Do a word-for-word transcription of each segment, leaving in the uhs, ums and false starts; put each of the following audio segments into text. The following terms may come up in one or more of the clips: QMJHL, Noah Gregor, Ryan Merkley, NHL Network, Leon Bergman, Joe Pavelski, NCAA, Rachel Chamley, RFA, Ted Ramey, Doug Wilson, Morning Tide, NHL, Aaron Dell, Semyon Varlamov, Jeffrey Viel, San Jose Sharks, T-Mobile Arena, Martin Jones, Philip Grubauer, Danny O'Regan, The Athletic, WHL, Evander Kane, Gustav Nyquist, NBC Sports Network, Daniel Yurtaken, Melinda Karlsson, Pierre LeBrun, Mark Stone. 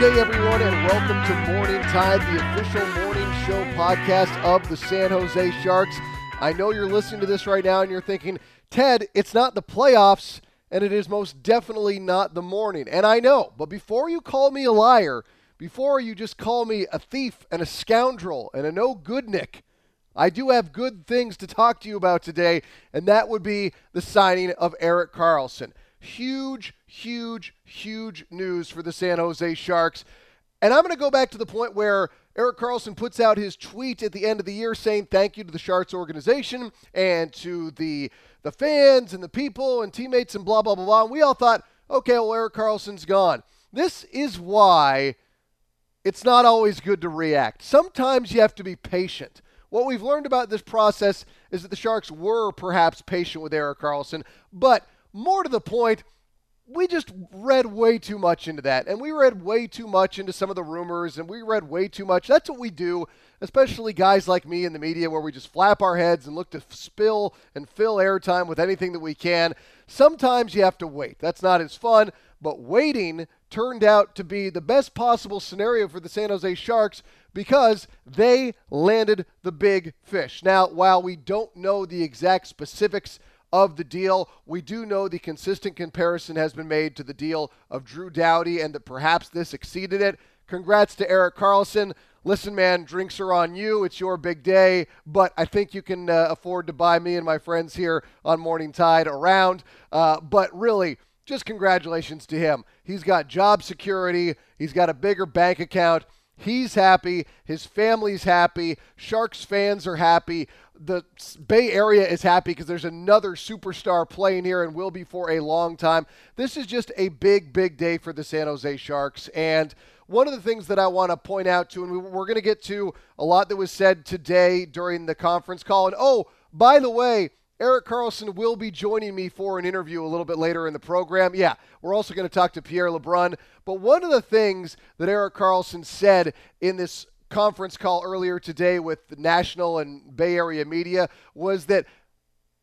Good day, everyone, and welcome to Morning Tide, the official morning show podcast of the San Jose Sharks. I know you're listening to this right now, and you're thinking, Ted, it's not the playoffs, and it is most definitely not the morning. And I know, but before you call me a liar, before you just call me a thief and a scoundrel and a no-goodnik, I do have good things to talk to you about today, and that would be the signing of Erik Karlsson. Huge, huge, huge news for the San Jose Sharks. And I'm going to go back to the point where Erik Karlsson puts out his tweet at the end of the year saying thank you to the Sharks organization and to the the fans and the people and teammates and blah, blah, blah, blah. And we all thought, okay, well, Erik Karlsson's gone. This is why it's not always good to react. Sometimes you have to be patient. What we've learned about this process is that the Sharks were perhaps patient with Erik Karlsson, but more to the point, we just read way too much into that, and we read way too much into some of the rumors, and we read way too much. That's what we do, especially guys like me in the media, where we just flap our heads and look to spill and fill airtime with anything that we can. Sometimes you have to wait. That's not as fun, but waiting turned out to be the best possible scenario for the San Jose Sharks because they landed the big fish. Now, while we don't know the exact specifics of the deal, we do know the consistent comparison has been made to the deal of Drew Doughty and that perhaps this exceeded it. Congrats to Erik Karlsson. Listen, man, drinks are on you. It's your big day, but I think you can uh, afford to buy me and my friends here on Morning Tide around. Uh, but really, just congratulations to him. He's got job security. He's got a bigger bank account. He's happy. His family's happy. Sharks fans are happy. The Bay Area is happy because there's another superstar playing here and will be for a long time. This is just a big, big day for the San Jose Sharks. And one of the things that I want to point out to, and we're going to get to a lot that was said today during the conference call. And oh, by the way, Erik Karlsson will be joining me for an interview a little bit later in the program. Yeah, we're also going to talk to Pierre LeBrun. But one of the things that Erik Karlsson said in this conference call earlier today with the national and Bay Area media was that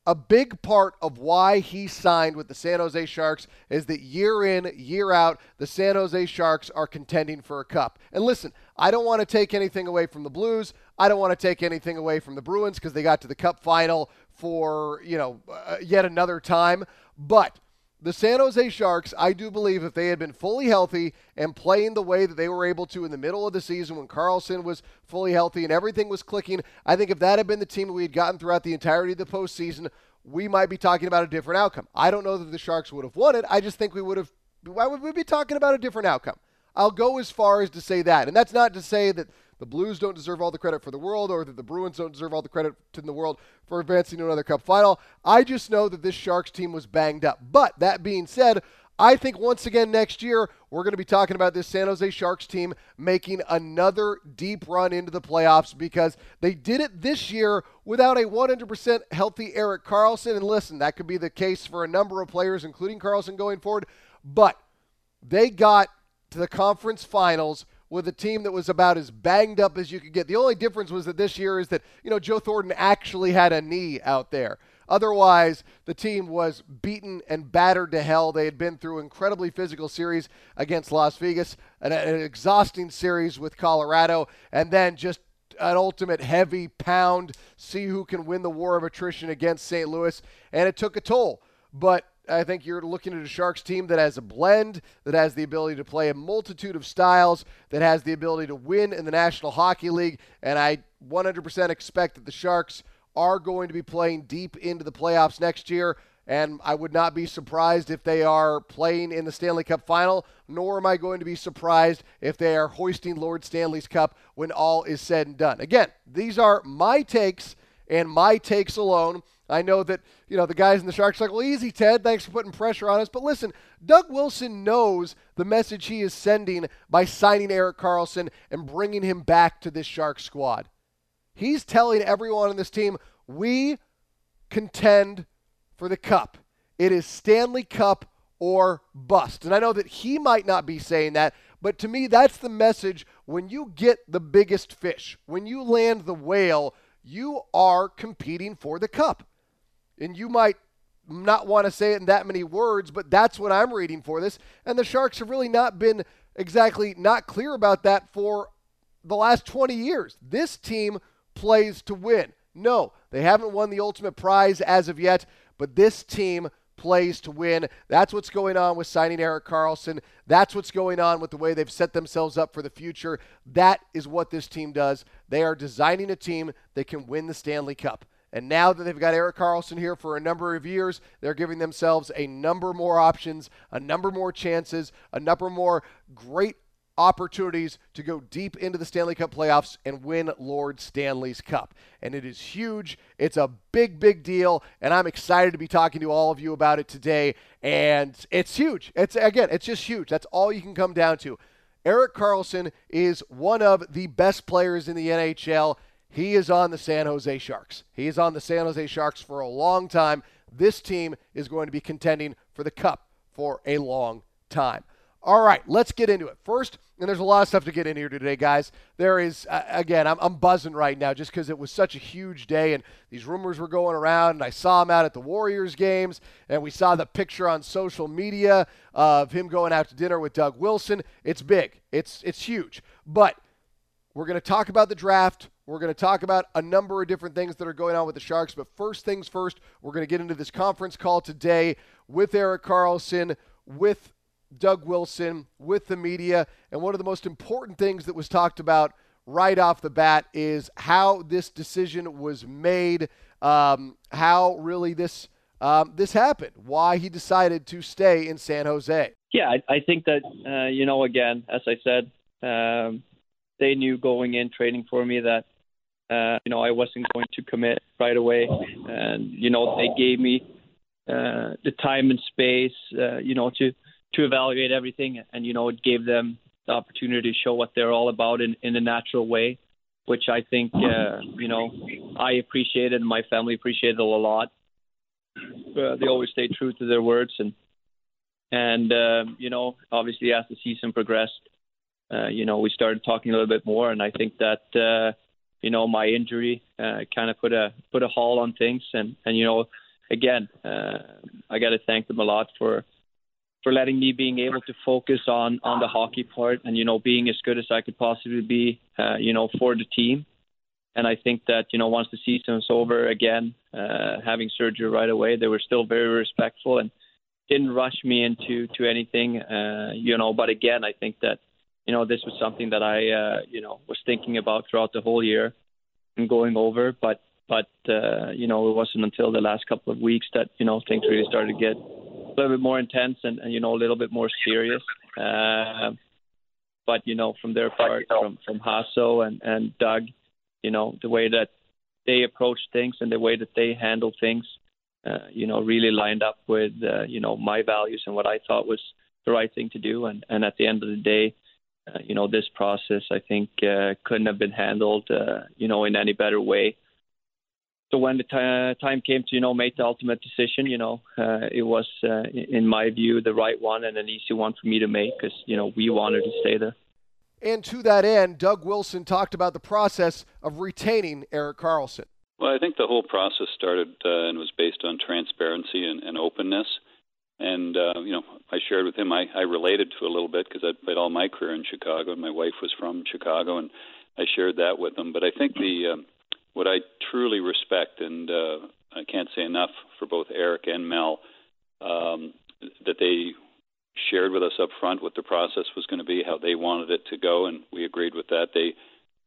a big part of why he signed with the San Jose Sharks is that year in, year out, the San Jose Sharks are contending for a cup. And listen, I don't want to take anything away from the Blues. I don't want to take anything away from the Bruins because they got to the cup final for, you know, uh, yet another time. But the San Jose Sharks, I do believe if they had been fully healthy and playing the way that they were able to in the middle of the season when Karlsson was fully healthy and everything was clicking, I think if that had been the team we had gotten throughout the entirety of the postseason, we might be talking about a different outcome. I don't know that the Sharks would have won it. I just think we would have – why would we be talking about a different outcome? I'll go as far as to say that. And that's not to say that the Blues don't deserve all the credit for the world or that the Bruins don't deserve all the credit in the world for advancing to another cup final. I just know that this Sharks team was banged up. But that being said, I think once again next year, we're going to be talking about this San Jose Sharks team making another deep run into the playoffs because they did it this year without a one hundred percent healthy Erik Karlsson. And listen, that could be the case for a number of players, including Karlsson going forward. But they got to the conference finals with a team that was about as banged up as you could get. The only difference was that this year is that, you know, Joe Thornton actually had a knee out there. Otherwise, the team was beaten and battered to hell. They had been through incredibly physical series against Las Vegas, an, an exhausting series with Colorado, and then just an ultimate heavy pound, see who can win the war of attrition against Saint Louis, and it took a toll. But I think you're looking at a Sharks team that has a blend, that has the ability to play a multitude of styles, that has the ability to win in the National Hockey League, and I one hundred percent expect that the Sharks are going to be playing deep into the playoffs next year, and I would not be surprised if they are playing in the Stanley Cup final, nor am I going to be surprised if they are hoisting Lord Stanley's Cup when all is said and done. Again, these are my takes and my takes alone. I know that, you know, the guys in the Sharks are like, well, easy, Ted. Thanks for putting pressure on us. But listen, Doug Wilson knows the message he is sending by signing Erik Karlsson and bringing him back to this Sharks squad. He's telling everyone on this team, we contend for the cup. It is Stanley Cup or bust. And I know that he might not be saying that, but to me, that's the message. When you get the biggest fish, when you land the whale, you are competing for the cup. And you might not want to say it in that many words, but that's what I'm reading for this. And the Sharks have really not been exactly not clear about that for the last twenty years. This team plays to win. No, they haven't won the ultimate prize as of yet, but this team plays to win. That's what's going on with signing Erik Karlsson. That's what's going on with the way they've set themselves up for the future. That is what this team does. They are designing a team that can win the Stanley Cup. And now that they've got Erik Karlsson here for a number of years, they're giving themselves a number more options, a number more chances, a number more great opportunities to go deep into the Stanley Cup playoffs and win Lord Stanley's Cup. And it is huge. It's a big, big deal. And I'm excited to be talking to all of you about it today. And it's huge. It's, again, it's just huge. That's all you can come down to. Erik Karlsson is one of the best players in the N H L. He is on the San Jose Sharks. He is on the San Jose Sharks for a long time. This team is going to be contending for the Cup for a long time. All right, let's get into it. First, and there's a lot of stuff to get in here today, guys. There is, uh, again, I'm, I'm buzzing right now just because it was such a huge day and these rumors were going around, and I saw him out at the Warriors games, and we saw the picture on social media of him going out to dinner with Doug Wilson. It's big. It's, it's huge. But we're going to talk about the draft. We're going to talk about a number of different things that are going on with the Sharks. But first things first, we're going to get into this conference call today with Erik Karlsson, with Doug Wilson, with the media. And one of the most important things that was talked about right off the bat is how this decision was made, um, how really this um, this happened, why he decided to stay in San Jose. Yeah, I, I think that, uh, you know, again, as I said, um, they knew going in training for me that, uh, you know, I wasn't going to commit right away. And, you know, they gave me uh, the time and space, uh, you know, to to evaluate everything, and, you know, it gave them the opportunity to show what they're all about in, in a natural way, which I think, uh, you know, I appreciated and my family appreciated a lot. Uh, they always stayed true to their words. And, and uh, you know, obviously as the season progressed, uh, you know, we started talking a little bit more, and I think that, uh, you know, my injury uh, kind of put a put a halt on things. And, and you know, again, uh, I got to thank them a lot for, for letting me being able to focus on, on the hockey part and, you know, being as good as I could possibly be, uh, you know, for the team. And I think that, you know, once the season was over, again, uh, having surgery right away, they were still very respectful and didn't rush me into to anything, uh, you know. But again, I think that, you know, this was something that I, uh, you know, was thinking about throughout the whole year and going over. But, but uh, you know, it wasn't until the last couple of weeks that, you know, things really started to get a little bit more intense and, and, you know, a little bit more serious. Uh, but, you know, from their part, from, from Hasso and, and Doug, you know, the way that they approached things and the way that they handled things, uh, you know, really lined up with, uh, you know, my values and what I thought was the right thing to do. And, and at the end of the day, uh, you know, this process, I think, uh, couldn't have been handled, uh, you know, in any better way. So when the t- time came to, you know, make the ultimate decision, you know, uh, it was, uh, in my view, the right one and an easy one for me to make because, you know, we wanted to stay there. And to that end, Doug Wilson talked about the process of retaining Erik Karlsson. Well, I think the whole process started uh, and was based on transparency and, and openness. And, uh, you know, I shared with him, I, I related to a little bit because I played all my career in Chicago and my wife was from Chicago, and I shared that with him. But I think the... Um, What I truly respect, and uh, I can't say enough for both Erik and Mel, um, that they shared with us up front what the process was going to be, how they wanted it to go, and we agreed with that. They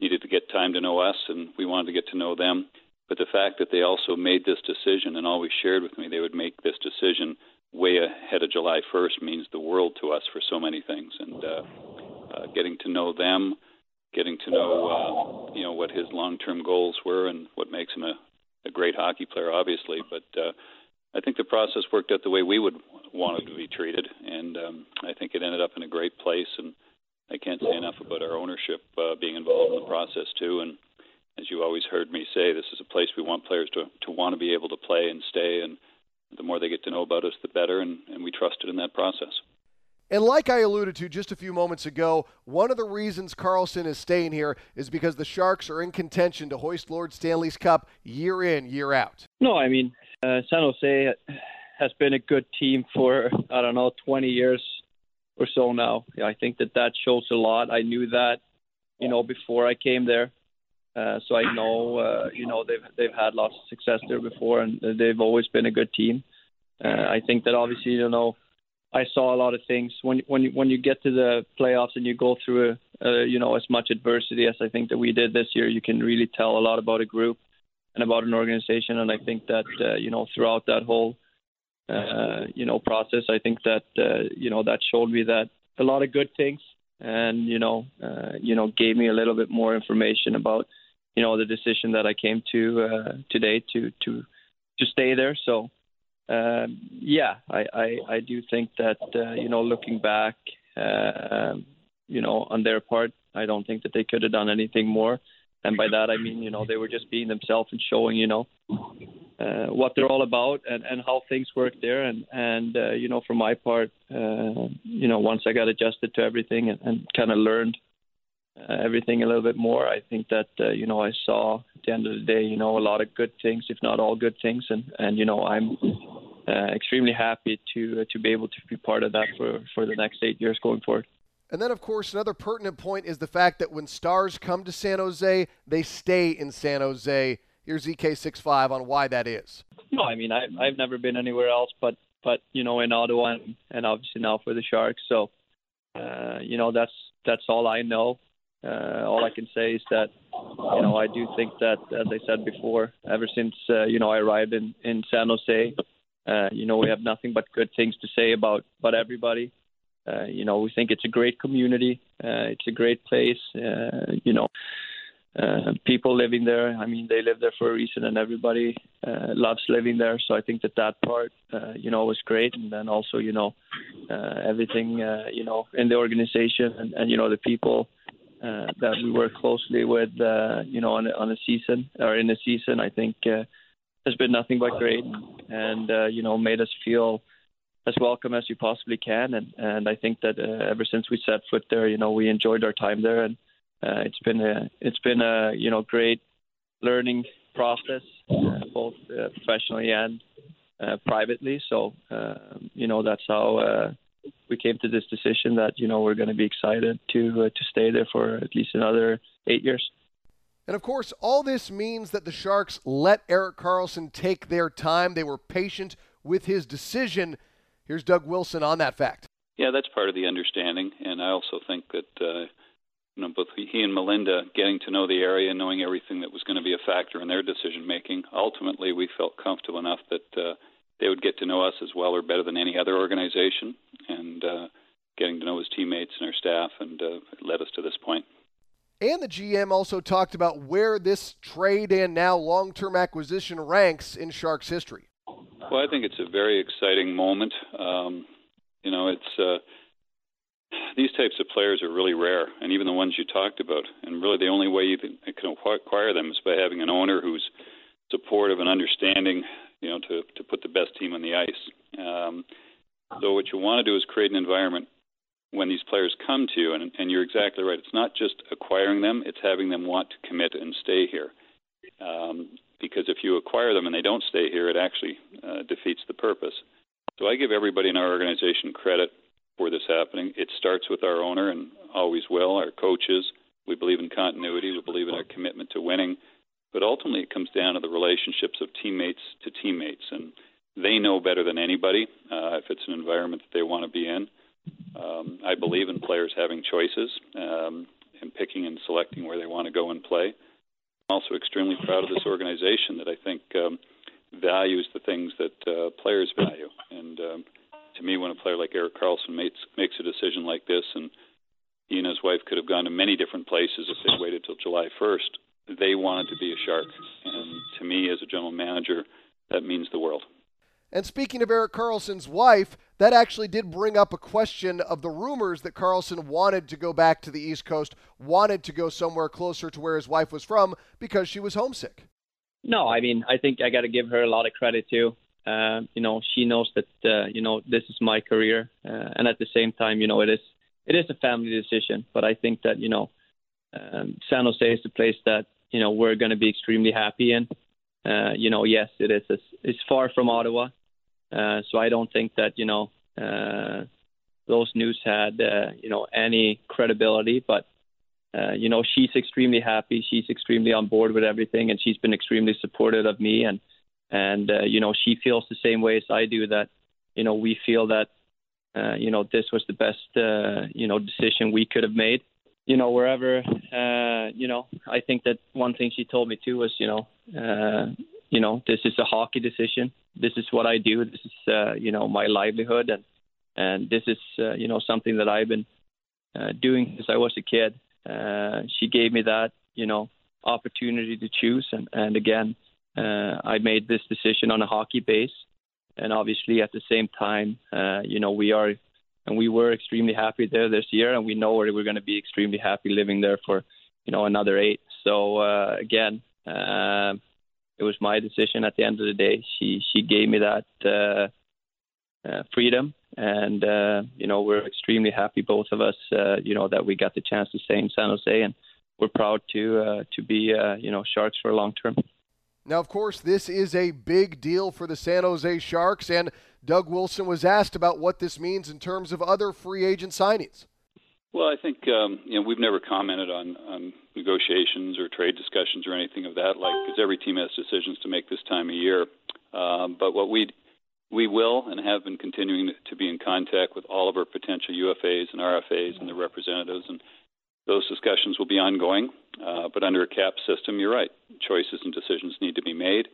needed to get time to know us, and we wanted to get to know them. But the fact that they also made this decision and always shared with me they would make this decision way ahead of July first means the world to us for so many things. And uh, uh, getting to know them, getting to know, uh, you know, what his long-term goals were and what makes him a, a great hockey player, obviously. But uh, I think the process worked out the way we would want it to be treated, and um, I think it ended up in a great place. And I can't say enough about our ownership uh, being involved in the process too. And as you always heard me say, this is a place we want players to, to want to be able to play and stay. And the more they get to know about us, the better. And, and we trusted in that process. And like I alluded to just a few moments ago, one of the reasons Karlsson is staying here is because the Sharks are in contention to hoist Lord Stanley's Cup year in, year out. No, I mean, uh, San Jose has been a good team for, I don't know, twenty years or so now. Yeah, I think that that shows a lot. I knew that, you know, before I came there. Uh, so I know, uh, you know, they've they've had lots of success there before, and they've always been a good team. Uh, I think that obviously, you know, I saw a lot of things when when you, when you get to the playoffs and you go through, uh, you know, as much adversity as I think that we did this year. You can really tell a lot about a group and about an organization. And I think that uh, you know, throughout that whole uh, you know process, I think that uh, you know that showed me that a lot of good things, and you know, uh, you know, gave me a little bit more information about, you know, the decision that I came to uh, today to to to stay there. So. Um, yeah, I, I, I do think that, uh, you know, looking back, uh, um, you know, on their part, I don't think that they could have done anything more. And by that, I mean, you know, they were just being themselves and showing, you know, uh, what they're all about and, and how things work there. And, and uh, you know, for my part, uh, you know, once I got adjusted to everything and, and kind of learned uh, everything a little bit more, I think that, uh, you know, I saw at the end of the day, you know, a lot of good things, if not all good things. And, and you know, I'm... Uh, extremely happy to uh, to be able to be part of that for, for the next eight years going forward. And then, of course, another pertinent point is the fact that when stars come to San Jose, they stay in San Jose. Here's E K sixty-five on why that is. No, I mean, I, I've never been anywhere else but, but you know, in Ottawa and, and obviously now for the Sharks. So, uh, you know, that's that's all I know. Uh, all I can say is that, you know, I do think that, as I said before, ever since, uh, you know, I arrived in, in San Jose, Uh, you know, we have nothing but good things to say about, about everybody. Uh, you know, we think it's a great community. Uh, it's a great place. Uh, you know, uh, people living there, I mean, they live there for a reason, and everybody uh, loves living there. So I think that that part, uh, you know, was great. And then also, you know, uh, everything, uh, you know, in the organization and, and you know, the people uh, that we work closely with, uh, you know, on, on a season or in a season, I think uh, has been nothing but great. And, uh, you know, made us feel as welcome as you possibly can. And, and I think that uh, ever since we set foot there, you know, we enjoyed our time there. And uh, it's been a, it's been a, you know, great learning process, uh, both uh, professionally and uh, privately. So, uh, you know, that's how uh, we came to this decision that, you know, we're going to be excited to uh, to stay there for at least another eight years. And, of course, all this means that the Sharks let Erik Karlsson take their time. They were patient with his decision. Here's Doug Wilson on that fact. Yeah, that's part of the understanding. And I also think that uh, you know, both he and Melinda getting to know the area and knowing everything that was going to be a factor in their decision-making, ultimately we felt comfortable enough that uh, they would get to know us as well or better than any other organization. And uh, getting to know his teammates and our staff and uh, led us to this point. And the G M also talked about where this trade and now long-term acquisition ranks in Sharks history. Well, I think it's a very exciting moment. Um, you know, it's uh, these types of players are really rare, and even the ones you talked about. And really the only way you can acquire them is by having an owner who's supportive and understanding, you know, to, to put the best team on the ice. Um, so what you want to do is create an environment when these players come to you, and, and you're exactly right, it's not just acquiring them, it's having them want to commit and stay here. Um, because if you acquire them and they don't stay here, it actually uh, defeats the purpose. So I give everybody in our organization credit for this happening. It starts with our owner and always will, our coaches. We believe in continuity. We believe in our commitment to winning. But ultimately it comes down to the relationships of teammates to teammates, and they know better than anybody uh, if it's an environment that they want to be in. Um, I believe in players having choices um, and picking and selecting where they want to go and play. I'm also extremely proud of this organization that I think um, values the things that uh, players value. And um, to me, when a player like Erik Karlsson makes, makes a decision like this, and he and his wife could have gone to many different places if they waited till July first, they wanted to be a Shark. And to me, as a general manager, that means the world. And speaking of Erik Karlsson's wife, that actually did bring up a question of the rumors that Karlsson wanted to go back to the East Coast, wanted to go somewhere closer to where his wife was from because she was homesick. No, I mean, I think I got to give her a lot of credit too. Uh, you know, she knows that, uh, you know, this is my career. Uh, and at the same time, you know, it is it is a family decision. But I think that, you know, um, San Jose is the place that, you know, we're going to be extremely happy in. Uh, you know, yes, it is. It's, it's far from Ottawa. Uh, so I don't think that, you know, uh, those news had, uh, you know, any credibility. But, uh, you know, she's extremely happy. She's extremely on board with everything, and she's been extremely supportive of me. And, and uh, you know, she feels the same way as I do, that, you know, we feel that, uh, you know, this was the best, uh, you know, decision we could have made. You know, wherever, uh, you know, I think that one thing she told me too was, you know, uh, you know, this is a hockey decision. This is what I do. This is, uh, you know, my livelihood. And, and this is, uh, you know, something that I've been uh, doing since I was a kid. Uh, she gave me that, you know, opportunity to choose. And, and again, uh, I made this decision on a hockey base. And obviously at the same time, uh, you know, we are, and we were extremely happy there this year, and we know we're going to be extremely happy living there for, you know, another eight. So, uh, again, uh, it was my decision at the end of the day. She she gave me that uh, uh, freedom, and, uh, you know, we're extremely happy, both of us, uh, you know, that we got the chance to stay in San Jose, and we're proud to, uh, to be, uh, you know, Sharks for long term. Now, of course, this is a big deal for the San Jose Sharks, and Doug Wilson was asked about what this means in terms of other free agent signings. Well, I think um, you know, we've never commented on, on negotiations or trade discussions or anything of that like, because every team has decisions to make this time of year. Um, but what we we will and have been continuing to be in contact with all of our potential U F As and R F As and their representatives, and those discussions will be ongoing. Uh, but under a cap system, you're right, choices and decisions need to be made.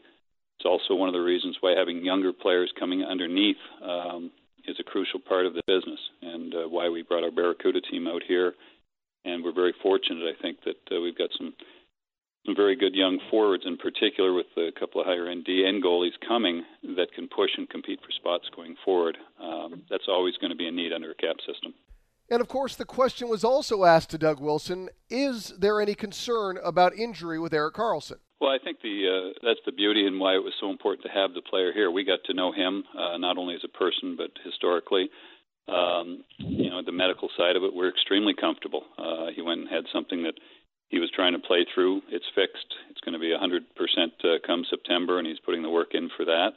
It's also one of the reasons why having younger players coming underneath um, is a crucial part of the business, and uh, why we brought our Barracuda team out here. And we're very fortunate, I think, that uh, we've got some, some very good young forwards, in particular with a couple of higher-end D N goalies coming that can push and compete for spots going forward. Um, that's always going to be a need under a cap system. And, of course, the question was also asked to Doug Wilson, is there any concern about injury with Erik Karlsson? Well, I think the uh, that's the beauty and why it was so important to have the player here. We got to know him, uh, not only as a person, but historically. Um, you know, the medical side of it, we're extremely comfortable. Uh, he went and had something that he was trying to play through. It's fixed. It's going to be one hundred percent uh, come September, and he's putting the work in for that.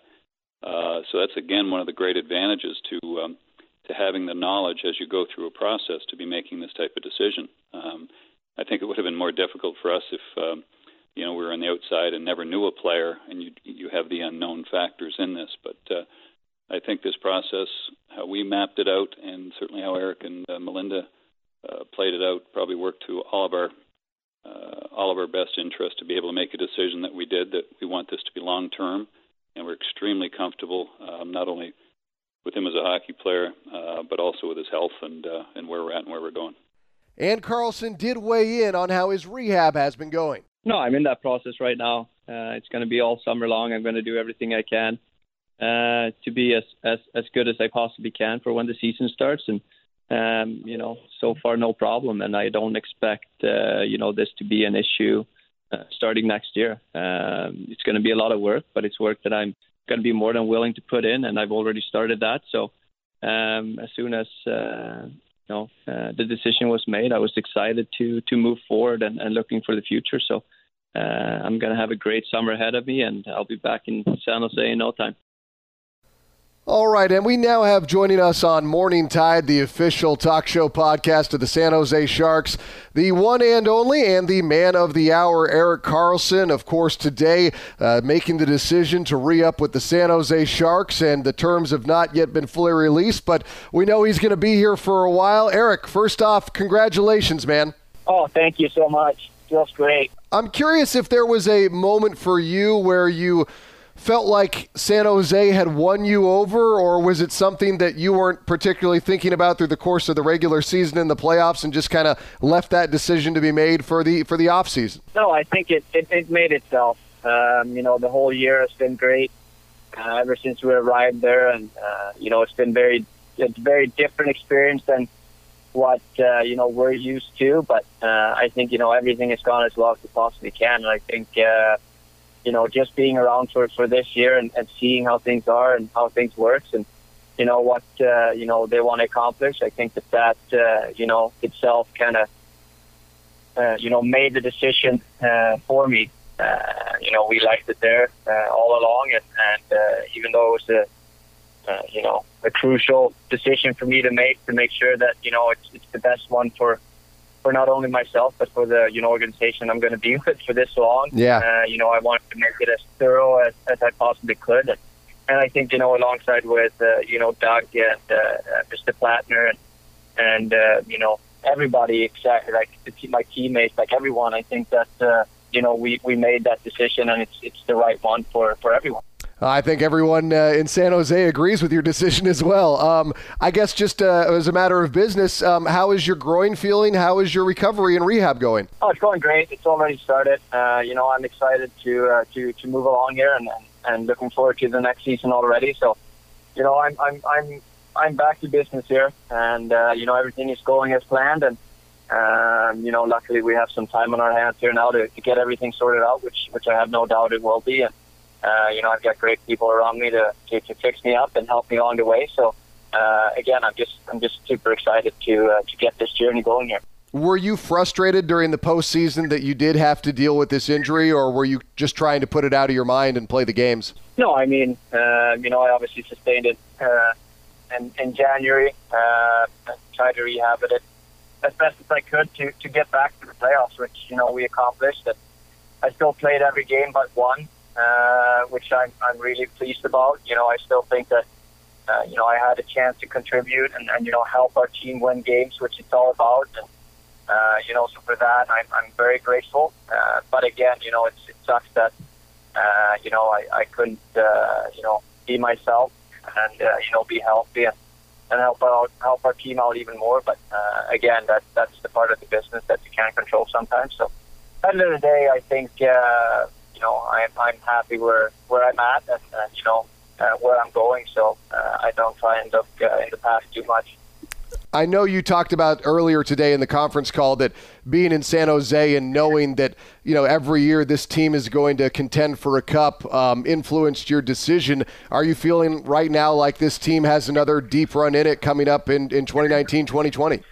Uh, so that's, again, one of the great advantages to um, to having the knowledge as you go through a process to be making this type of decision. Um, I think it would have been more difficult for us if um, you know, we were on the outside and never knew a player, and you you have the unknown factors in this. But uh, I think this process, how we mapped it out, and certainly how Erik and uh, Melinda uh, played it out, probably worked to all of our uh, all of our best interests to be able to make a decision that we did, that we want this to be long term, and we're extremely comfortable um, not only with him as a hockey player, uh, but also with his health and uh, and where we're at and where we're going. And Karlsson did weigh in on how his rehab has been going. No, I'm in that process right now. Uh, it's going to be all summer long. I'm going to do everything I can uh, to be as, as, as good as I possibly can for when the season starts. And, um, you know, so far, no problem. And I don't expect, uh, you know, this to be an issue uh, starting next year. Um, it's going to be a lot of work, but it's work that I'm going to be more than willing to put in. And I've already started that. So um, as soon as, uh, you know, uh, the decision was made, I was excited to, to move forward and, and looking for the future. So, Uh, I'm going to have a great summer ahead of me, and I'll be back in San Jose in no time. All right, and we now have joining us on Morning Tide, the official talk show podcast of the San Jose Sharks, the one and only and the man of the hour, Erik Karlsson, of course, today uh, making the decision to re-up with the San Jose Sharks, and the terms have not yet been fully released, but we know he's going to be here for a while. Erik, first off, congratulations, man. Oh, thank you so much. Feels great. I'm curious if there was a moment for you where you felt like San Jose had won you over, or was it something that you weren't particularly thinking about through the course of the regular season and the playoffs, and just kind of left that decision to be made for the for the offseason? No, I think it, it, it made itself. Um, you know, the whole year has been great uh, ever since we arrived there, and uh, you know, it's been very it's a very different experience than what uh, you know we're used to, but uh, I think you know everything has gone as well as it possibly can, and I think uh, you know just being around for, for this year and, and seeing how things are and how things works, and you know what uh, you know they want to accomplish. I think that that uh, you know itself kind of uh, you know made the decision uh, for me. Uh, you know we liked it there uh, all along, and, and uh, even though it was a uh, you know, a crucial decision for me to make to make sure that, you know, it's, it's the best one for, for not only myself, but for the, you know, organization I'm going to be with for this long. Yeah. Uh, you know, I wanted to make it as thorough as, as I possibly could. And, and I think, you know, alongside with, uh, you know, Doug and uh, Mister Plattner and, and uh, you know, everybody, exactly, like my teammates, like everyone, I think that, uh, you know, we, we made that decision and it's it's the right one for, for everyone. I think everyone uh, in San Jose agrees with your decision as well. Um, I guess just uh, as a matter of business, um, how is your groin feeling? How is your recovery and rehab going? Oh, it's going great. It's already started. Uh, you know, I'm excited to uh, to to move along here and and looking forward to the next season already. So, you know, I'm I'm I'm I'm back to business here, and uh, you know, everything is going as planned. And um, you know, luckily we have some time on our hands here now to, to get everything sorted out, which which I have no doubt it will be. And, Uh, you know, I've got great people around me to, to, to fix me up and help me along the way. So, uh, again, I'm just I'm just super excited to uh, to get this journey going here. Were you frustrated during the postseason that you did have to deal with this injury, or were you just trying to put it out of your mind and play the games? No, I mean, uh, you know, I obviously sustained it uh, in, in January. Uh, I tried to rehab it as best as I could to, to get back to the playoffs, which, you know, we accomplished. And I still played every game but one. Uh, which I'm, I'm really pleased about. You know, I still think that, uh, you know, I had a chance to contribute and, and, you know, help our team win games, which it's all about. And, uh, you know, so for that, I'm, I'm very grateful. Uh, but again, you know, it's, it sucks that, uh, you know, I, I couldn't, uh, you know, be myself and, uh, you know, be healthy and, and help out, help our team out even more. But uh, again, that, that's the part of the business that you can't control sometimes. So at the end of the day, I think, uh, you know, I'm, I'm happy where, where I'm at and, uh, you know, uh, where I'm going. So uh, I don't try and look uh, in the past too much. I know you talked about earlier today in the conference call that being in San Jose and knowing that, you know, every year this team is going to contend for a cup um, influenced your decision. Are you feeling right now like this team has another deep run in it coming up in, in twenty nineteen, twenty twenty?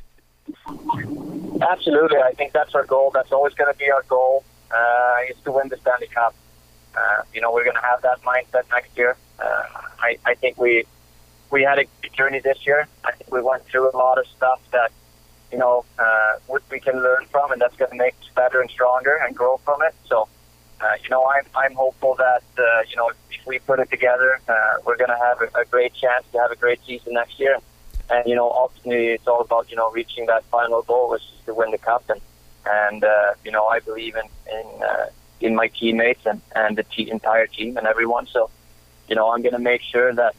Absolutely. I think that's our goal. That's always going to be our goal. Uh, is to win the Stanley Cup. Uh, you know, we're going to have that mindset next year. Uh, I, I think we we had a good journey this year. I think we went through a lot of stuff that, you know, uh, we can learn from, and that's going to make us better and stronger and grow from it. So, uh, you know, I'm, I'm hopeful that, uh, you know, if we put it together, uh, we're going to have a, a great chance to have a great season next year. And, you know, ultimately it's all about, you know, reaching that final goal, which is to win the Cup. And, And, uh, you know, I believe in in, uh, in my teammates and, and the te- entire team and everyone. So, you know, I'm going to make sure that,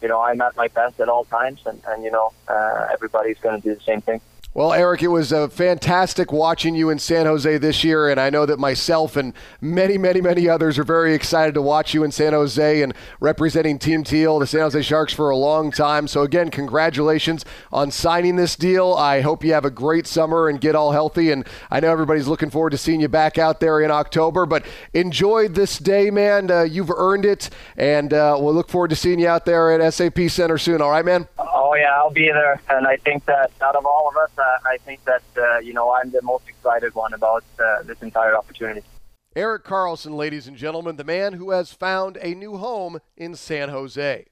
you know, I'm at my best at all times. And, and you know, uh, everybody's going to do the same thing. Well, Erik, it was uh, fantastic watching you in San Jose this year, and I know that myself and many, many, many others are very excited to watch you in San Jose and representing Team Teal, the San Jose Sharks, for a long time. So, again, congratulations on signing this deal. I hope you have a great summer and get all healthy, and I know everybody's looking forward to seeing you back out there in October, but enjoy this day, man. Uh, you've earned it, and uh, we'll look forward to seeing you out there at S A P Center soon. All right, man? Oh, yeah, I'll be there, and I think that out of all of us, Uh, I think that, uh, you know, I'm the most excited one about uh, this entire opportunity. Erik Karlsson, ladies and gentlemen, the man who has found a new home in San Jose.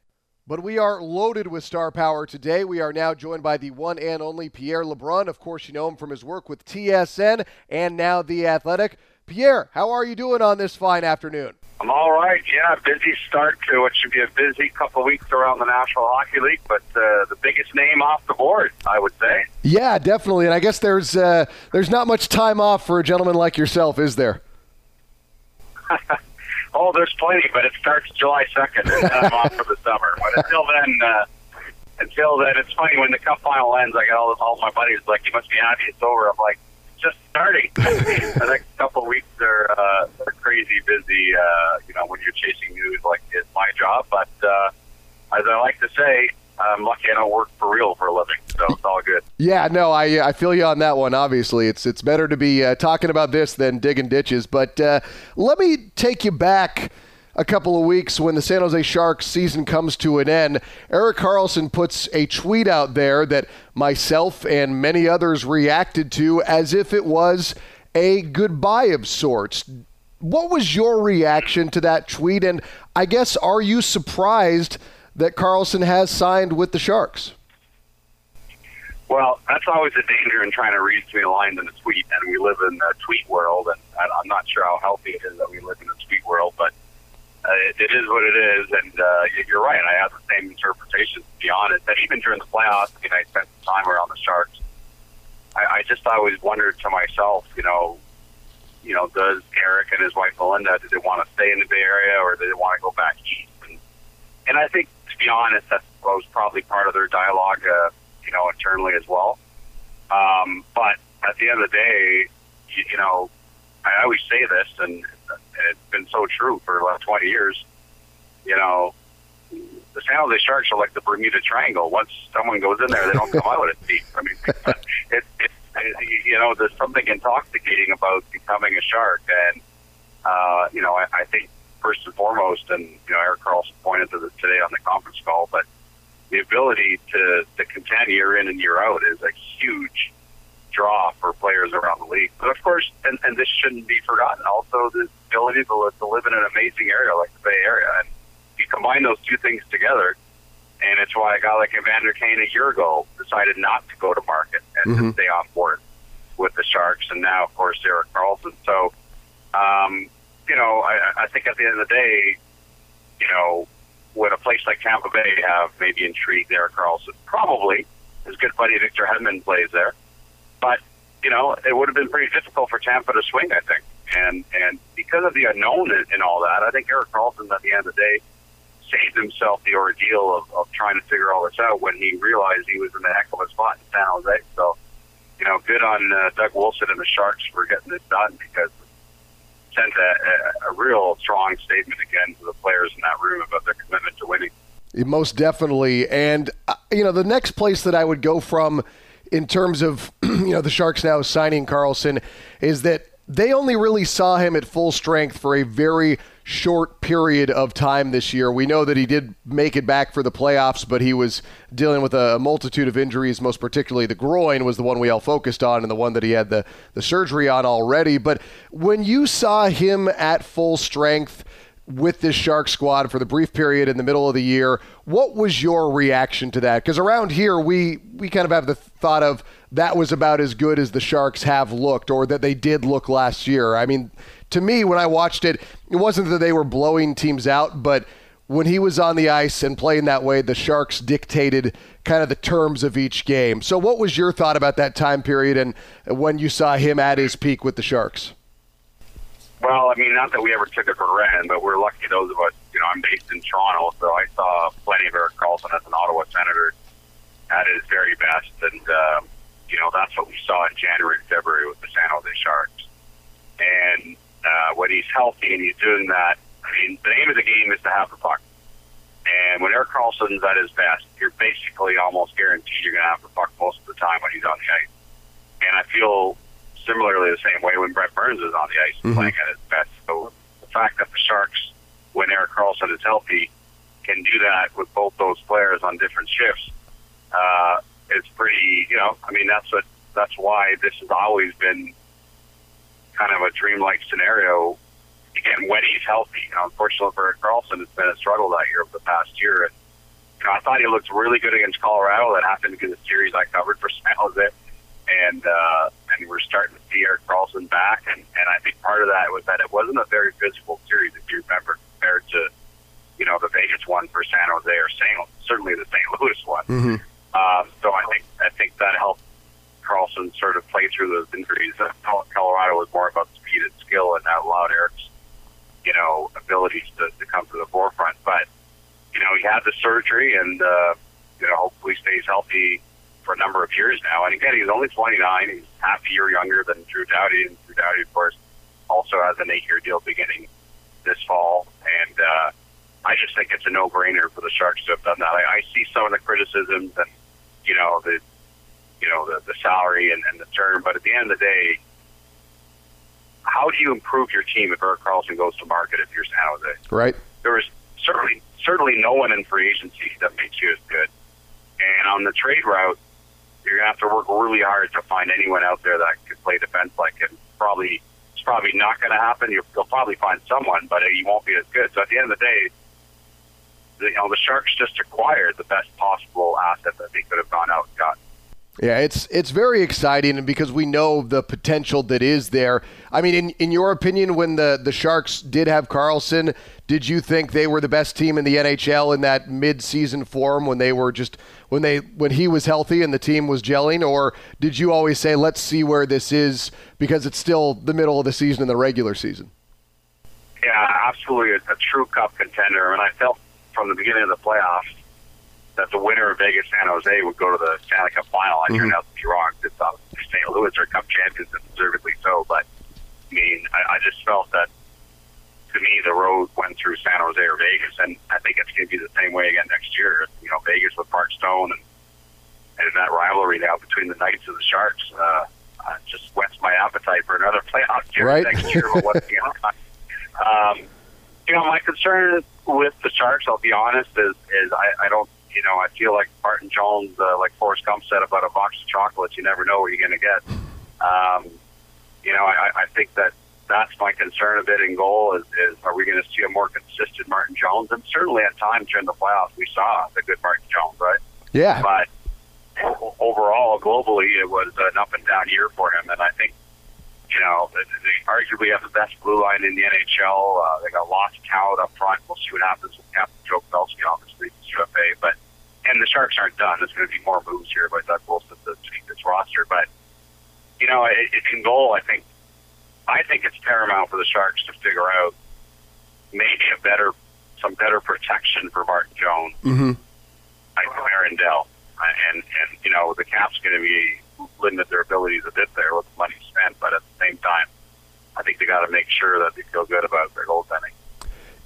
But we are loaded with star power today. We are now joined by the one and only Pierre LeBrun. Of course, you know him from his work with T S N and now The Athletic. Pierre, how are you doing on this fine afternoon? I'm all right, yeah. Busy start to what should be a busy couple of weeks around the National Hockey League, but uh, the biggest name off the board, I would say. Yeah, definitely. And I guess there's uh, there's not much time off for a gentleman like yourself, is there? Oh, there's plenty, but it starts July second, and I'm off for the summer. But until then, uh, until then, it's funny when the Cup final ends. I got all, all my buddies like, "You must be happy it's over." I'm like, just starting. The next couple of weeks are, uh, are crazy busy, uh, you know, when you're chasing news like it's my job. But uh, as I like to say, I'm lucky I don't work for real for a living, so it's all good. Yeah, no, I I feel you on that one, obviously. It's it's better to be uh, talking about this than digging ditches. But uh, let me take you back a couple of weeks when the San Jose Sharks season comes to an end. Erik Karlsson puts a tweet out there that myself and many others reacted to as if it was a goodbye of sorts. What was your reaction to that tweet? And I guess, are you surprised that Karlsson has signed with the Sharks? Well, that's always a danger in trying to read between the lines in a tweet, and we live in a tweet world, and I'm not sure how healthy it is that we live in a tweet world, but uh, it, it is what it is, and uh, you're right. I have the same interpretation, to be honest, that even during the playoffs, I mean, I spent some time around the Sharks. I, I just always wondered to myself, you know, you know, does Erik and his wife Melinda, do they want to stay in the Bay Area, or do they want to go back east? And, and I think, to be honest, that was probably part of their dialogue uh, you know, internally as well. Um, but at the end of the day, you, you know, I always say this, and it's been so true for about twenty years, you know, the San Jose Sharks are like the Bermuda Triangle. Once someone goes in there, they don't come out with it. I mean, it's, it, it, you know, there's something intoxicating about becoming a Shark. And, uh, you know, I, I think first and foremost, and, you know, Erik Karlsson pointed to this today on the conference call, but the ability to, to contend year in and year out is a huge draw for players around the league. But of course, and, and this shouldn't be forgotten, also the ability to, to live in an amazing area like the Bay Area. And you combine those two things together, and it's why a guy like Evander Kane a year ago decided not to go to market and mm-hmm. to stay on board with the Sharks, and now, of course, Erik Karlsson. So, um, you know, I, I think at the end of the day, you know, would a place like Tampa Bay have maybe intrigued Erik Karlsson? Probably. His good buddy Victor Hedman plays there. But, you know, it would have been pretty difficult for Tampa to swing, I think. And and because of the unknown and all that, I think Erik Karlsson, at the end of the day, saved himself the ordeal of, of trying to figure all this out when he realized he was in the heck of a spot in San Jose. So, you know, good on uh, Doug Wilson and the Sharks for getting this done, because sent a, a, a real strong statement again to the players in that room about their commitment to winning. Most definitely. And, uh, you know, the next place that I would go from in terms of, you know, the Sharks now signing Karlsson is that they only really saw him at full strength for a very short period of time this year. We know that he did make it back for the playoffs, but he was dealing with a multitude of injuries, most particularly the groin was the one we all focused on and the one that he had the, the surgery on already. But when you saw him at full strength with this Shark squad for the brief period in the middle of the year, what was your reaction to that? Because around here, we, we kind of have the thought of that was about as good as the Sharks have looked, or that they did look last year. I mean, to me, when I watched it, it wasn't that they were blowing teams out, but when he was on the ice and playing that way, the Sharks dictated kind of the terms of each game. So what was your thought about that time period and when you saw him at his peak with the Sharks? Well, I mean, not that we ever took it for granted, but we're lucky those of us, you know, I'm based in Toronto, so I saw plenty of Erik Karlsson as an Ottawa Senator at his very best. And, uh, you know, that's what we saw in January and February with the San Jose Sharks. And Uh, when he's healthy and he's doing that, I mean, the name of the game is to have the puck. And when Erik Karlsson's at his best, you're basically almost guaranteed you're going to have the puck most of the time when he's on the ice. And I feel similarly the same way when Brent Burns is on the ice mm-hmm. playing at his best. So the fact that the Sharks, when Erik Karlsson is healthy, can do that with both those players on different shifts, uh, is pretty, you know, I mean, that's what, that's why this has always been kind of a dreamlike scenario, again, when he's healthy. You know, unfortunately for Erik Karlsson, it's been a struggle that year over the past year. And, you know, I thought he looked really good against Colorado. That happened because the series I covered for San Jose. And, uh, and we're starting to see Erik Karlsson back. And, and I think part of that was that it wasn't a very physical series, if you remember, compared to, you know, the Vegas one for San Jose or Saint, certainly the Saint Louis one. Mm-hmm. Uh, so I think, I think that helped Karlsson sort of play through those injuries. Colorado was more about speed and skill, and that allowed Erik's, you know, abilities to, to come to the forefront. But, you know, he had the surgery and, uh, you know, hopefully stays healthy for a number of years now. And again, he's only twenty-nine. He's half a year younger than Drew Doughty. And Drew Doughty, of course, also has an eight-year deal beginning this fall. And uh, I just think it's a no-brainer for the Sharks to have done that. I, I see some of the criticisms and, you know, the you know, the, the salary and, and the term. But at the end of the day, how do you improve your team if Erik Karlsson goes to market if you're San Jose? Right. There is certainly certainly no one in free agency that makes you as good. And on the trade route, you're going to have to work really hard to find anyone out there that could play defense like him. Probably, it's probably not going to happen. You'll, you'll probably find someone, but you won't be as good. So at the end of the day, you know, the Sharks just acquired the best possible asset that they could have gone out and gotten. Yeah, it's it's very exciting, and because we know the potential that is there. I mean, in, in your opinion, when the, the Sharks did have Karlsson, did you think they were the best team in the N H L in that mid-season form when they were just when they when he was healthy and the team was gelling, or did you always say let's see where this is because it's still the middle of the season and the regular season? Yeah, absolutely, a, a true Cup contender, and I felt from the beginning of the playoffs that the winner of Vegas San Jose would go to the Stanley Cup final. I mm-hmm. turned out to be wrong. It's obviously Saint Louis are Cup champions, and deservedly so. But I mean, I, I just felt that to me the road went through San Jose or Vegas, and I think it's going to be the same way again next year. You know, Vegas with Mark Stone, and and that rivalry now between the Knights and the Sharks uh, just whets my appetite for another playoff year right. next year. But what's the outcome? Um, you know, my concern with the Sharks, I'll be honest, is is I, I don't. You know, I feel like Martin Jones, uh, like Forrest Gump said about a box of chocolates, you never know what you're going to get. Um, you know, I, I think that that's my concern a bit in goal is, is are we going to see a more consistent Martin Jones? And certainly at times during the playoffs, we saw the good Martin Jones, right? Yeah. But o- overall, globally, it was an up and down year for him. And I think, you know, they, they arguably have the best blue line in the N H L. Uh, they got lots of talent up front. We'll see what happens with Captain Joe Pavelski, obviously, U F A, but and the Sharks aren't done. There's going to be more moves here by Doug Wilson to tweak this roster. But, you know, it, it in goal, I think I think it's paramount for the Sharks to figure out maybe a better, some better protection for Martin Jones, mm-hmm. like Aaron Dell. And, and, you know, the Caps going to be limit their abilities a bit there with the money spent. But at the same time, I think they got to make sure that they feel good about their goaltending.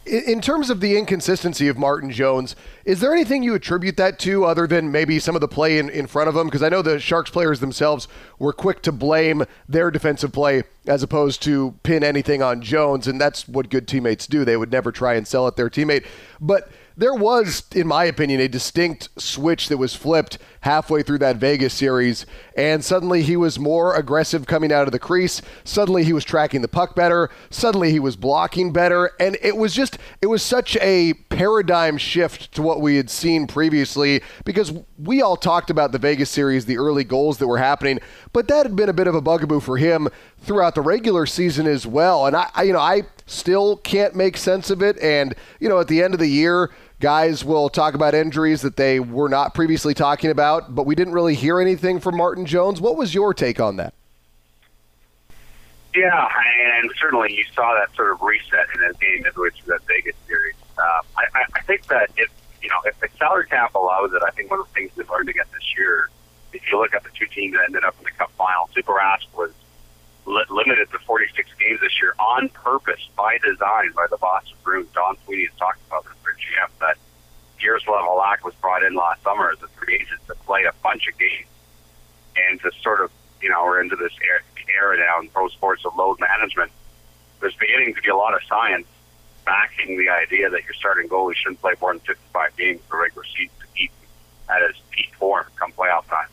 In terms of the inconsistency of Martin Jones, is there anything you attribute that to other than maybe some of the play in, in front of him? Because I know the Sharks players themselves were quick to blame their defensive play as opposed to pin anything on Jones, and that's what good teammates do. They would never try and sell at their teammate. But there was, in my opinion, a distinct switch that was flipped halfway through that Vegas series, and suddenly he was more aggressive coming out of the crease. Suddenly he was tracking the puck better. Suddenly he was blocking better. And it was just, it was such a paradigm shift to what we had seen previously, because we all talked about the Vegas series, the early goals that were happening, but that had been a bit of a bugaboo for him throughout the regular season as well. And I, I you know, I still can't make sense of it. And, you know, at the end of the year, guys will talk about injuries that they were not previously talking about, but we didn't really hear anything from Martin Jones. What was your take on that? Yeah, and certainly you saw that sort of reset in his game midway through that Vegas series. Um, I, I think that if, you know, if the salary cap allows it, I think one of the things we've learned again this year, if you look at the two teams that ended up in the Cup final, Tuukka Rask was limited to forty-six games this year on purpose, by design, by the Boston Bruins. Don Sweeney has talked about this for G M, that Jaroslav Halak was brought in last summer as a free agent to play a bunch of games and to sort of, you know, we're into this era now in pro sports of load management. There's beginning to be a lot of science backing the idea that your starting goalie shouldn't play more than fifty-five games per regular season to keep at his peak form come playoff time.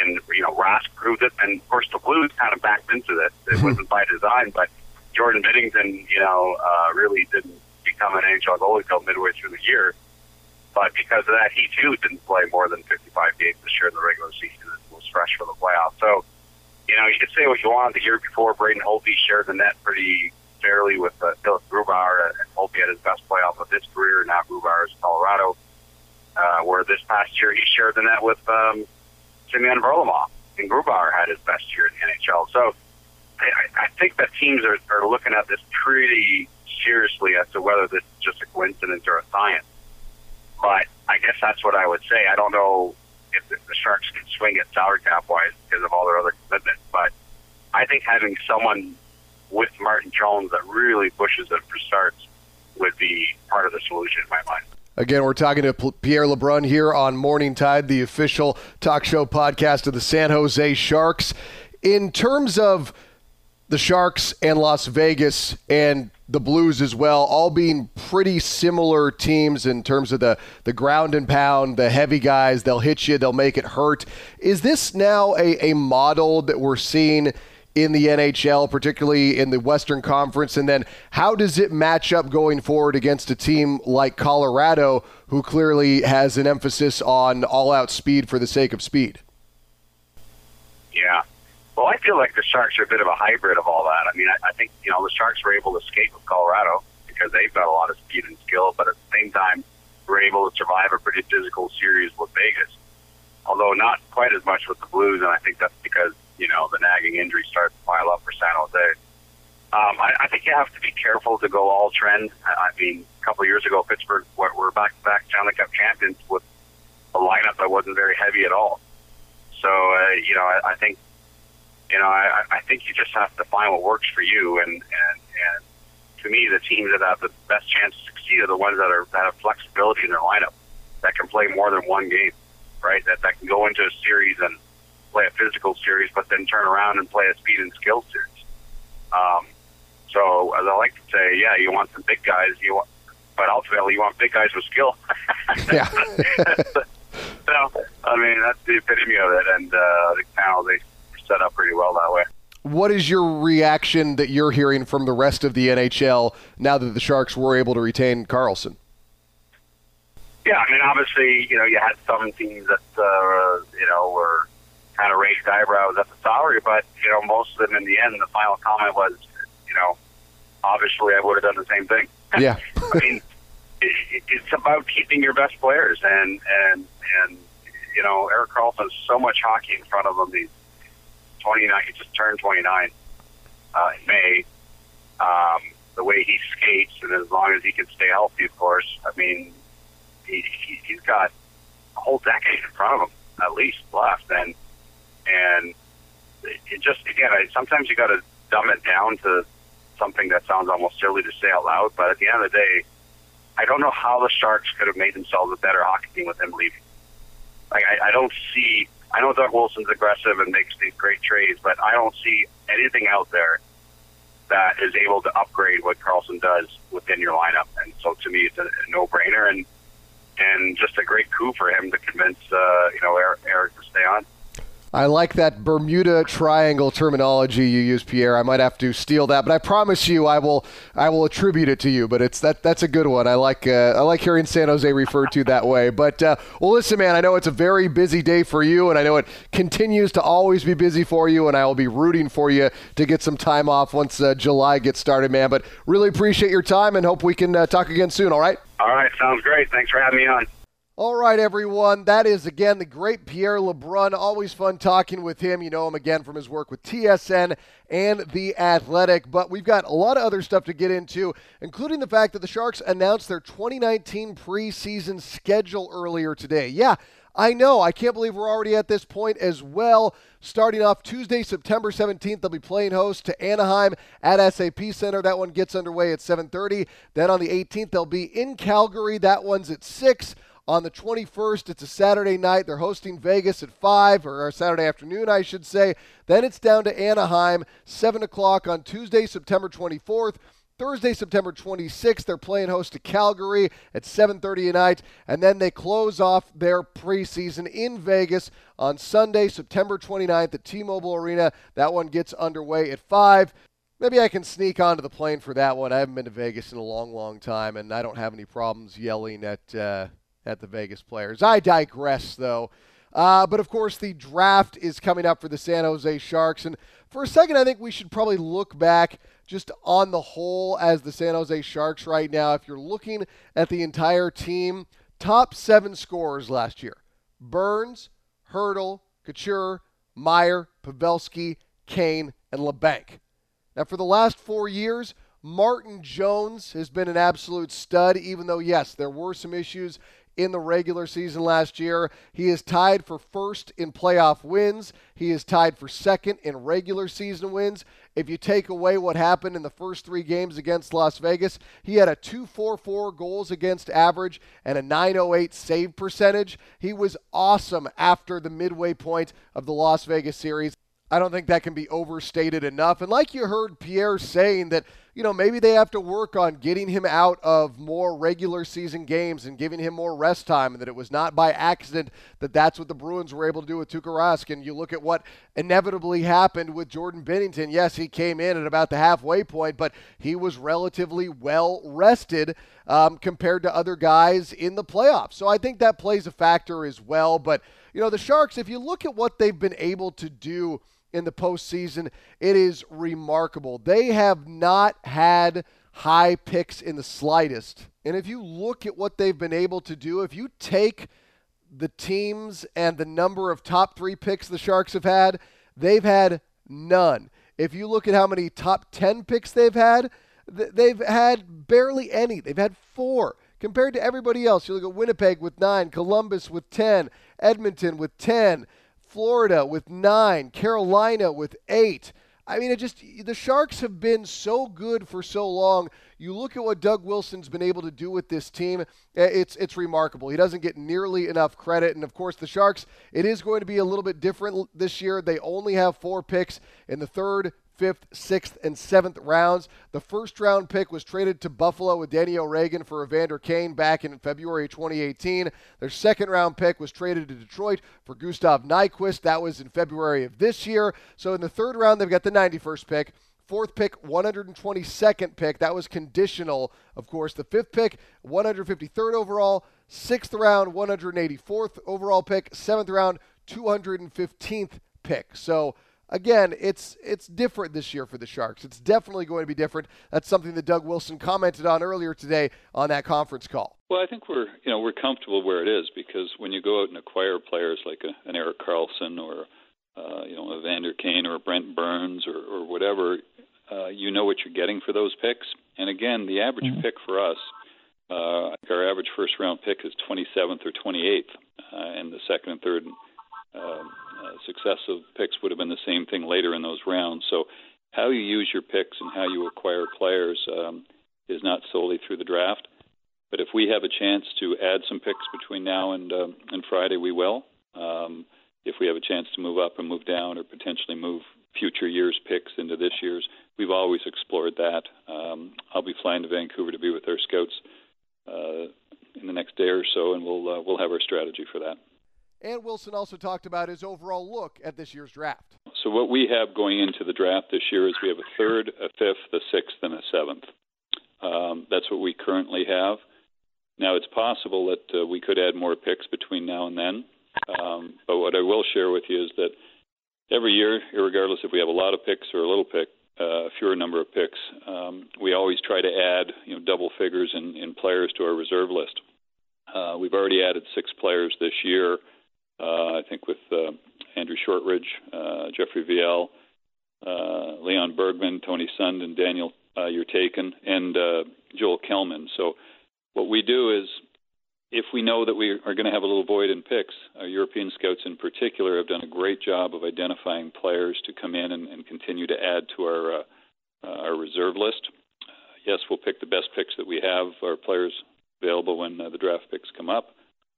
And, you know, Rask proved it. And, of course, the Blues kind of backed into this. It wasn't by design, but Jordan Binnington, you know, uh, really didn't become an N H L goalie until midway through the year. But because of that, he, too, didn't play more than fifty-five games this year in the regular season and was fresh for the playoffs. So, you know, you could say what you want. The year before, Braden Holtby shared the net pretty fairly with uh, Philip Grubauer, and Holtby had his best playoff of his career. Now Grubauer is in Colorado, uh, where this past year he shared the net with um, Semyon Varlamov, and Grubauer had his best year in the N H L. So I, I think that teams are, are looking at this pretty seriously as to whether this is just a coincidence or a science. But I guess that's what I would say. I don't know if the, the Sharks can swing it salary cap-wise because of all their other commitments, but I think having someone with Martin Jones that really pushes it for starts would be part of the solution in my mind. Again, we're talking to Pierre LeBrun here on Morning Tide, the official talk show podcast of the San Jose Sharks. In terms of the Sharks and Las Vegas and the Blues as well, all being pretty similar teams in terms of the, the ground and pound, the heavy guys, they'll hit you, they'll make it hurt. Is this now a, a model that we're seeing in the N H L, particularly in the Western Conference? And then how does it match up going forward against a team like Colorado, who clearly has an emphasis on all-out speed for the sake of speed? Yeah. Well, I feel like the Sharks are a bit of a hybrid of all that. I mean, I, I think, you know, the Sharks were able to escape with Colorado because they've got a lot of speed and skill, but at the same time, we're able to survive a pretty physical series with Vegas, although not quite as much with the Blues, and I think that's because, you know, the nagging injuries start to pile up for San Jose. Um, I, I think you have to be careful to go all trend. I, I mean, a couple of years ago, Pittsburgh were, were back-to-back Stanley Cup champions with a lineup that wasn't very heavy at all. So, uh, you know, I, I think You know, I, I think you just have to find what works for you. And, and, and to me, the teams that have the best chance to succeed are the ones that are that have flexibility in their lineup, that can play more than one game, right? That that can go into a series and play a physical series, but then turn around and play a speed and skill series. Um, so, as I like to say, yeah, you want some big guys, you want, but ultimately you want big guys with skill. Yeah. So, I mean, that's the epitome of it. And uh, I think now they set up pretty well that way. What is your reaction that you're hearing from the rest of the N H L now that the Sharks were able to retain Karlsson? Yeah, I mean, obviously, you know, you had some teams that, uh, you know, were kind of raised eyebrows at the salary, but, you know, most of them in the end, the final comment was, you know, obviously I would have done the same thing. Yeah. I mean, it, it's about keeping your best players, and, and, and you know, Erik Karlsson has so much hockey in front of him these twenty-nine, he just turned twenty-nine uh, in May. Um, the way he skates, and as long as he can stay healthy, of course, I mean, he, he, he's got a whole decade in front of him, at least, left. And, and it just, again, I, sometimes you got to dumb it down to something that sounds almost silly to say out loud, but at the end of the day, I don't know how the Sharks could have made themselves a better hockey team with him leaving. Like, I, I don't see... I know Doug Wilson's aggressive and makes these great trades, but I don't see anything out there that is able to upgrade what Karlsson does within your lineup. And so, to me, it's a no-brainer, and and just a great coup for him to convince uh, you know Eric, Eric to stay on. I like that Bermuda Triangle terminology you use, Pierre. I might have to steal that, but I promise you, I will. I will attribute it to you. But it's that. That's a good one. I like. Uh, I like hearing San Jose referred to that way. But uh, well, listen, man. I know it's a very busy day for you, and I know it continues to always be busy for you. And I will be rooting for you to get some time off once uh, July gets started, man. But really appreciate your time, and hope we can uh, talk again soon. All right. All right. Sounds great. Thanks for having me on. All right, everyone. That is, again, the great Pierre LeBrun. Always fun talking with him. You know him, again, from his work with T S N and The Athletic. But we've got a lot of other stuff to get into, including the fact that the Sharks announced their twenty nineteen preseason schedule earlier today. Yeah, I know. I can't believe we're already at this point as well. Starting off Tuesday, September seventeenth, they'll be playing host to Anaheim at S A P Center. That one gets underway at seven thirty. Then on the eighteenth, they'll be in Calgary. That one's at six. On the twenty-first, it's a Saturday night. They're hosting Vegas at five, or Saturday afternoon, I should say. Then it's down to Anaheim, seven o'clock on Tuesday, September twenty-fourth. Thursday, September twenty-sixth, they're playing host to Calgary at seven thirty at night, and then they close off their preseason in Vegas on Sunday, September twenty-ninth at T-Mobile Arena. That one gets underway at five. Maybe I can sneak onto the plane for that one. I haven't been to Vegas in a long, long time, and I don't have any problems yelling at... Uh, at the Vegas players. I digress, though. Uh, but, of course, the draft is coming up for the San Jose Sharks. And for a second, I think we should probably look back just on the whole as the San Jose Sharks right now. If you're looking at the entire team, top seven scorers last year: Burns, Hurdle, Couture, Meyer, Pavelski, Kane, and LeBanc. Now, for the last four years, Martin Jones has been an absolute stud, even though, yes, there were some issues in the regular season last year. He is tied for first in playoff wins. He is tied for second in regular season wins. If you take away what happened in the first three games against Las Vegas, he had a two forty-four goals against average and a nine oh eight save percentage. He was awesome after the midway point of the Las Vegas series. I don't think that can be overstated enough. And like you heard Pierre saying, that you know, maybe they have to work on getting him out of more regular season games and giving him more rest time, and that it was not by accident that that's what the Bruins were able to do with Tuukka Rask. And you look at what inevitably happened with Jordan Binnington. Yes, he came in at about the halfway point, but he was relatively well rested um, compared to other guys in the playoffs. So I think that plays a factor as well. But, you know, the Sharks, if you look at what they've been able to do in the postseason, it is remarkable. They have not had high picks in the slightest. And if you look at what they've been able to do, if you take the teams and the number of top three picks the Sharks have had, they've had none. If you look at how many top ten picks they've had, th- they've had barely any. They've had four. Compared to everybody else, you look at Winnipeg with nine, Columbus with ten, Edmonton with ten, Florida with nine, Carolina with eight. I mean, it just, the Sharks have been so good for so long. You look at what Doug Wilson's been able to do with this team, it's it's remarkable. He doesn't get nearly enough credit. And, of course, the Sharks, it is going to be a little bit different this year. They only have four picks in the third, fifth, sixth, and seventh rounds. The first round pick was traded to Buffalo with Danny O'Regan for Evander Kane back in February twenty eighteen. Their second round pick was traded to Detroit for Gustav Nyquist. That was in February of this year. So in the third round, they've got the ninety-first pick. Fourth pick, one hundred twenty-second pick. That was conditional, of course. The fifth pick, one hundred fifty-third overall. Sixth round, one hundred eighty-fourth overall pick. Seventh round, two hundred fifteenth pick. So again, it's it's different this year for the Sharks. It's definitely going to be different. That's something that Doug Wilson commented on earlier today on that conference call. Well, I think we're you know we're comfortable where it is, because when you go out and acquire players like a, an Erik Karlsson or uh, you know Evander Kane or Brent Burns or, or whatever, uh, you know what you're getting for those picks. And again, the average mm-hmm. pick for us, uh, our average first round pick is twenty-seventh or twenty-eighth, uh, and the second and third. Um, uh, successive picks would have been the same thing later in those rounds. So how you use your picks and how you acquire players um, is not solely through the draft. But if we have a chance to add some picks between now and um, and Friday, we will. Um, if we have a chance to move up and move down, or potentially move future year's picks into this year's, we've always explored that. Um, I'll be flying to Vancouver to be with our scouts uh, in the next day or so, and we'll uh, we'll have our strategy for that. And Wilson also talked about his overall look at this year's draft. So what we have going into the draft this year is we have a third, a fifth, a sixth, and a seventh. Um, that's what we currently have. Now, it's possible that uh, we could add more picks between now and then. Um, but what I will share with you is that every year, regardless if we have a lot of picks or a little pick, a uh, fewer number of picks, um, we always try to add you know, double figures in, in players to our reserve list. Uh, we've already added six players this year. Uh, I think with uh, Andrew Shortridge, uh, Jeffrey Viel, uh, Leon Bergman, Tony Sund, and Daniel uh, Yurtaken, and uh, Joel Kellman. So what we do is, if we know that we are going to have a little void in picks, our European scouts in particular have done a great job of identifying players to come in and, and continue to add to our uh, uh, our reserve list. Uh, yes, we'll pick the best picks that we have, our players available when uh, the draft picks come up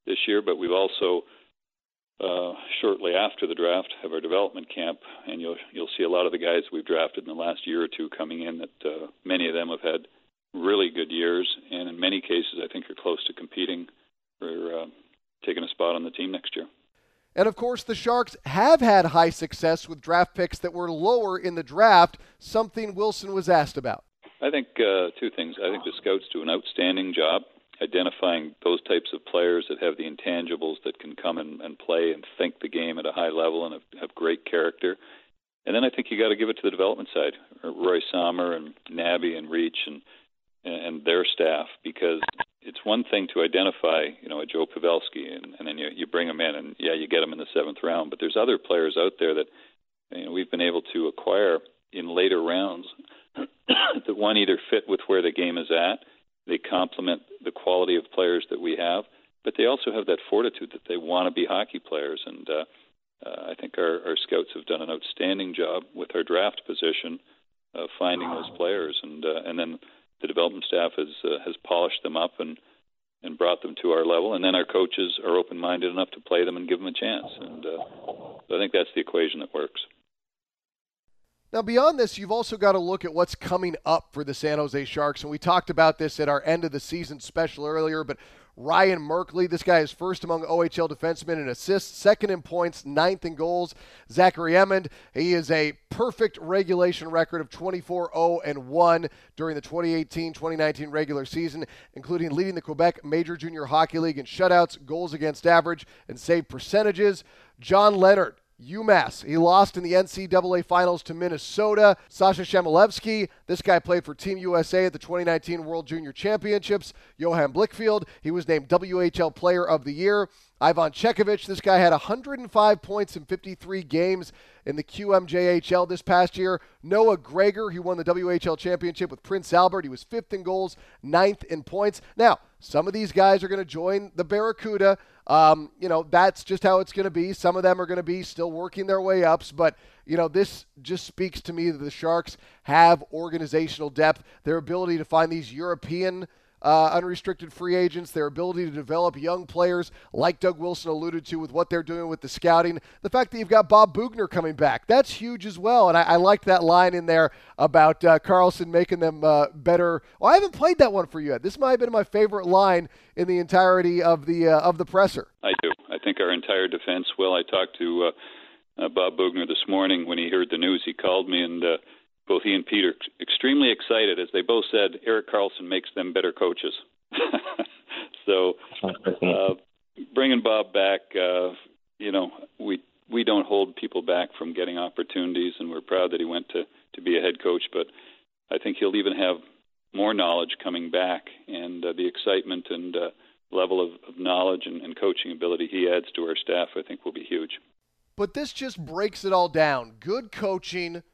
this year, but we've also Uh, shortly after the draft, have our development camp, and you'll you'll see a lot of the guys we've drafted in the last year or two coming in that uh, many of them have had really good years, and in many cases I think are close to competing for uh, taking a spot on the team next year. And, of course, the Sharks have had high success with draft picks that were lower in the draft, something Wilson was asked about. I think uh, two things. I think the scouts do an outstanding job identifying those types of players that have the intangibles that can come and, and play and think the game at a high level and have, have great character. And then I think you got to give it to the development side, Roy Sommer and Nabby and Reach and and their staff, because it's one thing to identify, you know, a Joe Pavelski and, and then you, you bring them in and, yeah, you get them in the seventh round. But there's other players out there that you know, we've been able to acquire in later rounds that one either fit with where the game is at. They complement the quality of players that we have, but they also have that fortitude that they want to be hockey players. And uh, uh, I think our, our scouts have done an outstanding job with our draft position of finding wow. those players. And uh, and then the development staff has uh, has polished them up and, and brought them to our level. And then our coaches are open-minded enough to play them and give them a chance. And uh, so I think that's the equation that works. Now, beyond this, you've also got to look at what's coming up for the San Jose Sharks. And we talked about this at our end of the season special earlier, but Ryan Merkley, this guy is first among O H L defensemen in assists, second in points, ninth in goals. Zachary Emmond, he is a perfect regulation record of twenty-four oh one during the twenty eighteen twenty nineteen regular season, including leading the Quebec Major Junior Hockey League in shutouts, goals against average, and save percentages. John Leonard, UMass, he lost in the N C double A Finals to Minnesota. Sasha Shemelevsky, this guy played for Team U S A at the twenty nineteen World Junior Championships. Johan Blickfeld, he was named W H L Player of the Year. Ivan Chekovic, this guy had one hundred five points in fifty-three games in the Q M J H L this past year. Noah Gregor, he won the W H L Championship with Prince Albert. He was fifth in goals, ninth in points. Now, some of these guys are going to join the Barracuda. Um, you know, that's just how it's going to be. Some of them are going to be still working their way ups, but, you know, this just speaks to me that the Sharks have organizational depth, their ability to find these European uh, unrestricted free agents, their ability to develop young players like Doug Wilson alluded to with what they're doing with the scouting. The fact that you've got Bob Bugner coming back, that's huge as well. And I, I liked that line in there about uh, Karlsson making them uh, better. Well, I haven't played that one for you yet. This might have been my favorite line in the entirety of the, uh, of the presser. I do. I think our entire defense will. I talked to uh, uh, Bob Bugner this morning when he heard the news. He called me and uh, both he and Peter extremely excited, as they both said, Erik Karlsson makes them better coaches. So uh, bringing Bob back, uh, you know, we we don't hold people back from getting opportunities, and we're proud that he went to, to be a head coach. But I think he'll even have more knowledge coming back, and uh, the excitement and uh, level of, of knowledge and, and coaching ability he adds to our staff, I think, will be huge. But this just breaks it all down. Good coaching,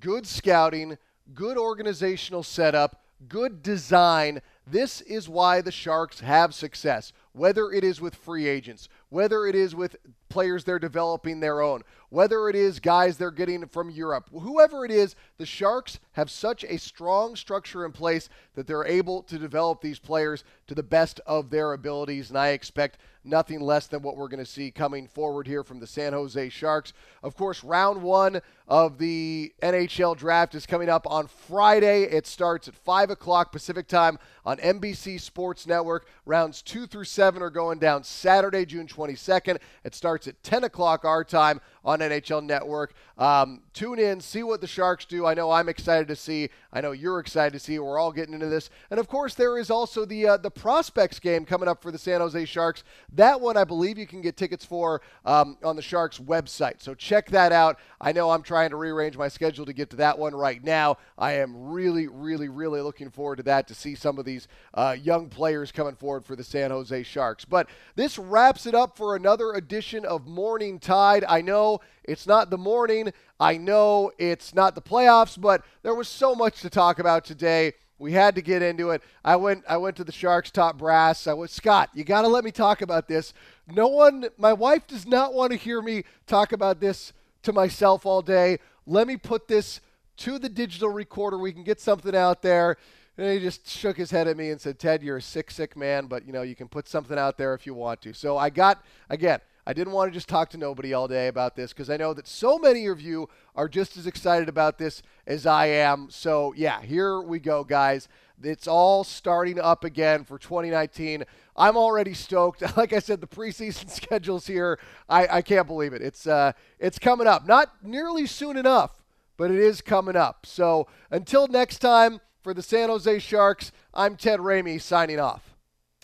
good scouting, good organizational setup, good design. This is why the Sharks have success, whether it is with free agents, whether it is with players they're developing their own, whether it is guys they're getting from Europe. Whoever it is, the Sharks have such a strong structure in place that they're able to develop these players to the best of their abilities, and I expect nothing less than what we're going to see coming forward here from the San Jose Sharks. Of course, round one of the N H L draft is coming up on Friday. It starts at five o'clock Pacific time on N B C Sports Network. Rounds two through seven are going down Saturday, June twenty-second. It starts at ten o'clock our time on N H L Network. Um, tune in, see what the Sharks do. I know I'm excited to see. I know you're excited to see. We're all getting into this. And, of course, there is also the uh, the prospects game coming up for the San Jose Sharks. That one, I believe you can get tickets for um, on the Sharks website. So check that out. I know I'm trying to rearrange my schedule to get to that one right now. I am really, really, really looking forward to that, to see some of these uh, young players coming forward for the San Jose Sharks. But this wraps it up for another edition of Morning Tide. I know it's not the morning. I know it's not the playoffs, but there was so much to talk about today. We had to get into it. I went I went to the Sharks top brass. I was, Scott, you got to let me talk about this. No one, my wife does not want to hear me talk about this to myself all day. Let me put this to the digital recorder. We can get something out there. And he just shook his head at me and said, Ted, you're a sick, sick man, but, you know, you can put something out there if you want to. So I got, again, I didn't want to just talk to nobody all day about this, because I know that so many of you are just as excited about this as I am. So, yeah, here we go, guys. It's all starting up again for twenty nineteen. I'm already stoked. Like I said, the preseason schedule's here. I, I can't believe it. It's uh, it's coming up. Not nearly soon enough, but it is coming up. So until next time, for the San Jose Sharks, I'm Ted Ramey signing off.